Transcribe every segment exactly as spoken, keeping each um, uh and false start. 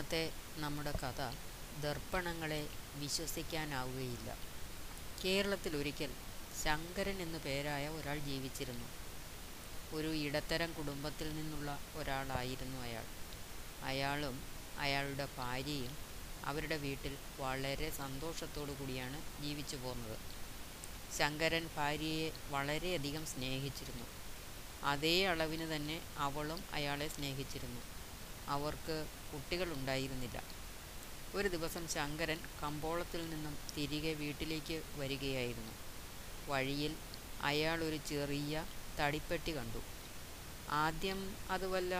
ഇന്നത്തെ നമ്മുടെ കഥ ദർപ്പണങ്ങളെ വിശ്വസിക്കാനാവുകയില്ല. കേരളത്തിൽ ഒരിക്കൽ ശങ്കരൻ എന്നു പേരായ ഒരാൾ ജീവിച്ചിരുന്നു. ഒരു ഇടത്തരം കുടുംബത്തിൽ നിന്നുള്ള ഒരാളായിരുന്നു അയാൾ. അയാളും അയാളുടെ ഭാര്യയും അവരുടെ വീട്ടിൽ വളരെ സന്തോഷത്തോടു കൂടിയാണ് ജീവിച്ചു പോന്നത്. ശങ്കരൻ ഭാര്യയെ വളരെയധികം സ്നേഹിച്ചിരുന്നു. അതേ അളവിന് തന്നെ അവളും അയാളെ സ്നേഹിച്ചിരുന്നു. അവർക്ക് കുട്ടികളുണ്ടായിരുന്നില്ല. ഒരു ദിവസം ശങ്കരൻ കമ്പോളത്തിൽ നിന്നും തിരികെ വീട്ടിലേക്ക് വരികയായിരുന്നു. വഴിയിൽ അയാൾ ഒരു ചെറിയ തടിപ്പെട്ടി കണ്ടു. ആദ്യം അത് വല്ല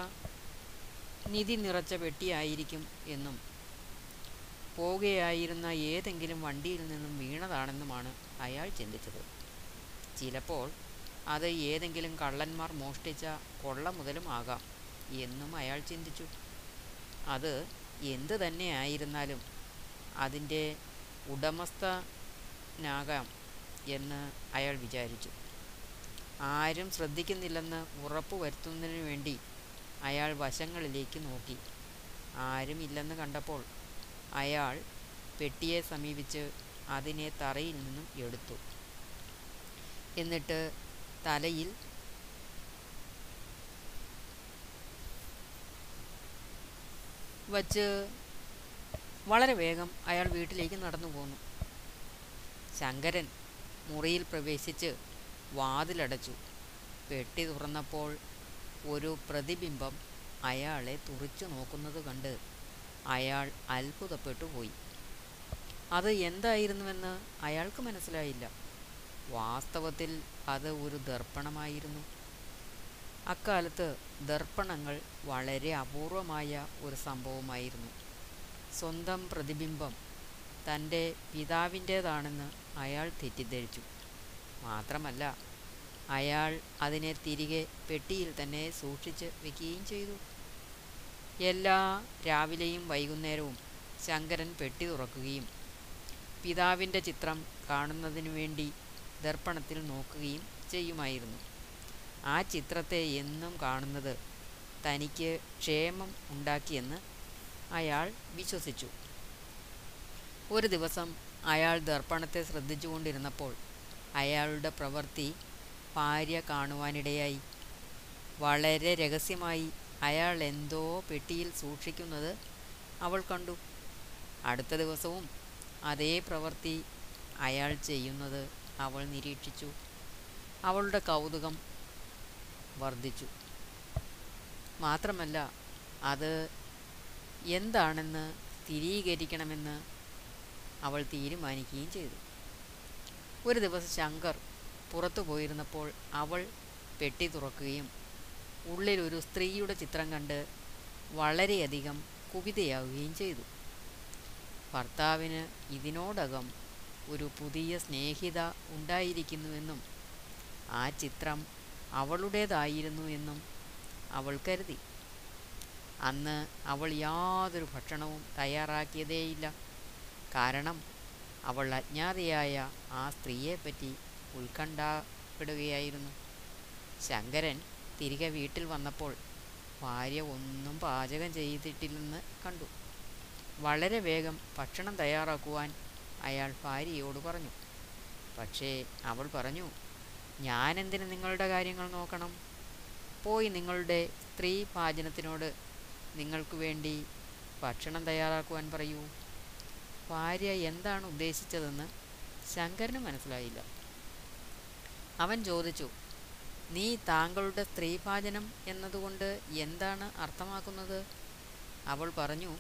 നിധി നിറച്ച പെട്ടിയായിരിക്കും എന്നും പോകുകയായിരുന്ന ഏതെങ്കിലും വണ്ടിയിൽ നിന്നും വീണതാണെന്നുമാണ് അയാൾ ചിന്തിച്ചത്. ചിലപ്പോൾ അത് ഏതെങ്കിലും കള്ളന്മാർ മോഷ്ടിച്ച കൊള്ള മുതലും ആകാം എന്നും അയാൾ ചിന്തിച്ചു. അത് എന്തു തന്നെയായിരുന്നാലും അതിൻ്റെ ഉടമസ്ഥനാകാം എന്ന് അയാൾ വിചാരിച്ചു. ആരും ശ്രദ്ധിക്കുന്നില്ലെന്ന് ഉറപ്പ് വരുത്തുന്നതിന് വേണ്ടി അയാൾ വശങ്ങളിലേക്ക് നോക്കി. ആരും ഇല്ലെന്ന് കണ്ടപ്പോൾ അയാൾ പെട്ടിയെ സമീപിച്ച് അതിനെ തറയിൽ നിന്നും എടുത്തു. എന്നിട്ട് തലയിൽ വച്ച് വളരെ വേഗം അയാൾ വീട്ടിലേക്ക് നടന്നു പോന്നു. ശങ്കരൻ മുറിയിൽ പ്രവേശിച്ച് വാതിലടച്ചു. പെട്ടി തുറന്നപ്പോൾ ഒരു പ്രതിബിംബം അയാളെ തുറിച്ചു നോക്കുന്നത് കണ്ട് അയാൾ അത്ഭുതപ്പെട്ടു പോയി. അത് എന്തായിരുന്നുവെന്ന് അയാൾക്ക് മനസ്സിലായില്ല. വാസ്തവത്തിൽ അത് ഒരു ദർപ്പണമായിരുന്നു. അക്കാലത്ത് ദർപ്പണങ്ങൾ വളരെ അപൂർവമായ ഒരു സംഭവമായിരുന്നു. സ്വന്തം പ്രതിബിംബം തൻ്റെ പിതാവിൻ്റേതാണെന്ന് അയാൾ തെറ്റിദ്ധരിച്ചു. മാത്രമല്ല, അയാൾ അതിനെ തിരികെ പെട്ടിയിൽ തന്നെ സൂക്ഷിച്ച് വെക്കുകയും ചെയ്തു. എല്ലാ രാവിലെയും വൈകുന്നേരവും ശങ്കരൻ പെട്ടി തുറക്കുകയും പിതാവിൻ്റെ ചിത്രം കാണുന്നതിനു വേണ്ടി ദർപ്പണത്തിൽ നോക്കുകയും ചെയ്യുമായിരുന്നു. ആ ചിത്രത്തെ എന്നും കാണുന്നത് തനിക്ക് ക്ഷേമം ഉണ്ടാക്കിയെന്ന് അയാൾ വിശ്വസിച്ചു. ഒരു ദിവസം അയാൾ ദർപ്പണത്തെ ശ്രദ്ധിച്ചുകൊണ്ടിരുന്നപ്പോൾ അയാളുടെ പ്രവൃത്തി ഭാര്യ കാണുവാനിടയായി. വളരെ രഹസ്യമായി അയാൾ എന്തോ പെട്ടിയിൽ സൂക്ഷിക്കുന്നത് അവൾ കണ്ടു. അടുത്ത ദിവസവും അതേ പ്രവൃത്തി അയാൾ ചെയ്യുന്നത് അവൾ നിരീക്ഷിച്ചു. അവളുടെ കൗതുകം വർദ്ധിച്ചു. മാത്രമല്ല, അത് എന്താണെന്ന് സ്ഥിരീകരിക്കണമെന്ന് അവൾ തീരുമാനിക്കുകയും ചെയ്തു. ഒരു ദിവസം ശങ്കർ പുറത്തു പോയിരുന്നപ്പോൾ അവൾ പെട്ടി തുറക്കുകയും ഉള്ളിലൊരു സ്ത്രീയുടെ ചിത്രം കണ്ട് വളരെയധികം കുപിതയാവുകയും ചെയ്തു. ഭർത്താവിന് ഇതിനോടകം ഒരു പുതിയ സ്നേഹിത ഉണ്ടായിരിക്കുന്നുവെന്നും ആ ചിത്രം അവളുടേതായിരുന്നു എന്നും അവൾ കരുതി. അന്ന് അവൾ യാതൊരു ഭക്ഷണവും തയ്യാറാക്കിയതേയില്ല. കാരണം അവൾ അജ്ഞാതയായ ആ സ്ത്രീയെപ്പറ്റി ഉത്കണ്ഠപ്പെടുകയായിരുന്നു. ശങ്കരൻ തിരികെ വീട്ടിൽ വന്നപ്പോൾ ഭാര്യ ഒന്നും പാചകം ചെയ്തിട്ടില്ലെന്ന് കണ്ടു. വളരെ വേഗം ഭക്ഷണം തയ്യാറാക്കുവാൻ അയാൾ ഭാര്യയോട് പറഞ്ഞു. പക്ഷേ അവൾ പറഞ്ഞു, "ഞാനെന്തിന് നിങ്ങളുടെ കാര്യങ്ങൾ നോക്കണം? പോയി നിങ്ങളുടെ സ്ത്രീ പാചനത്തിനോട് നിങ്ങൾക്ക് വേണ്ടി ഭക്ഷണം തയ്യാറാക്കുവാൻ പറയൂ." ഭാര്യ എന്താണ് ഉദ്ദേശിച്ചതെന്ന് ശങ്കരന് മനസ്സിലായില്ല. അവൻ ചോദിച്ചു, "നീ താങ്കളുടെ സ്ത്രീപാചനം എന്നതുകൊണ്ട് എന്താണ് അർത്ഥമാക്കുന്നത്?" അവൾ പറഞ്ഞു,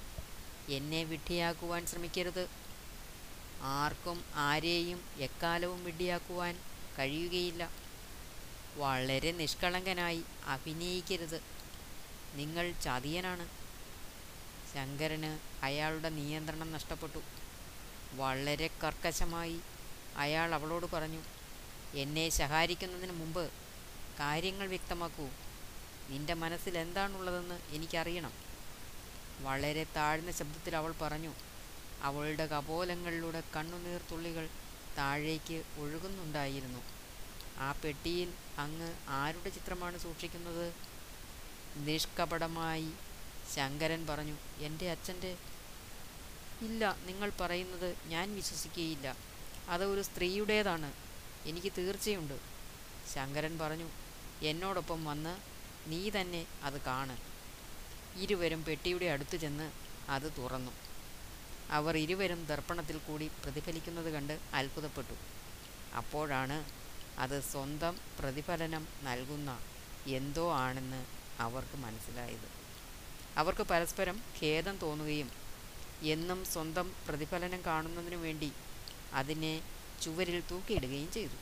"എന്നെ വിഡ്ഢിയാക്കുവാൻ ശ്രമിക്കരുത്. ആർക്കും ആരെയും എക്കാലവും വിഡ്ഢിയാക്കുവാൻ കഴിയുകയില്ല. വളരെ നിഷ്കളങ്കനായി അഭിനയിക്കരുത്. നിങ്ങൾ ചതിയനാണ്." ശങ്കരന് അയാളുടെ നിയന്ത്രണം നഷ്ടപ്പെട്ടു. വളരെ കർക്കശമായി അയാൾ അവളോട് പറഞ്ഞു, "എന്നെ ശകാരിക്കുന്നതിന് മുമ്പ് കാര്യങ്ങൾ വ്യക്തമാക്കൂ. നിന്റെ മനസ്സിൽ എന്താണുള്ളതെന്ന് എനിക്കറിയണം." വളരെ താഴ്ന്ന ശബ്ദത്തിൽ അവൾ പറഞ്ഞു. അവളുടെ കപോലങ്ങളിലൂടെ കണ്ണുനീർ തുള്ളികൾ താഴേക്ക് ഒഴുകുന്നുണ്ടായിരുന്നു. "ആ പെട്ടിയിൽ അങ്ങ് ആരുടെ ചിത്രമാണ് സൂക്ഷിക്കുന്നത്?" നിഷ്കപടമായി ശങ്കരൻ പറഞ്ഞു, എൻ്റെ അച്ഛൻ്റെ... ഇല്ല, നിങ്ങൾ പറയുന്നത് ഞാൻ വിശ്വസിക്കുകയില്ല. അത് ഒരു സ്ത്രീയുടേതാണ്, എനിക്ക് തീർച്ചയുണ്ട്. ശങ്കരൻ പറഞ്ഞു, എന്നോടൊപ്പം വന്ന് നീ തന്നെ അത് കാണ്. ഇരുവരും പെട്ടിയുടെ അടുത്ത് ചെന്ന് അത് തുറന്നു. അവർ ഇരുവരും ദർപ്പണത്തിൽ കൂടി പ്രതിഫലിക്കുന്നത് കണ്ട് അത്ഭുതപ്പെട്ടു. അപ്പോഴാണ് അത് സ്വന്തം പ്രതിഫലനം നൽകുന്ന എന്തോ ആണെന്ന് അവർക്ക് മനസ്സിലായത്. അവർക്ക് പരസ്പരം ഖേദം തോന്നുകയും എന്നും സ്വന്തം പ്രതിഫലനം കാണുന്നതിനു വേണ്ടി അതിനെ ചുവരിൽ തൂക്കിയിടുകയും ചെയ്തു.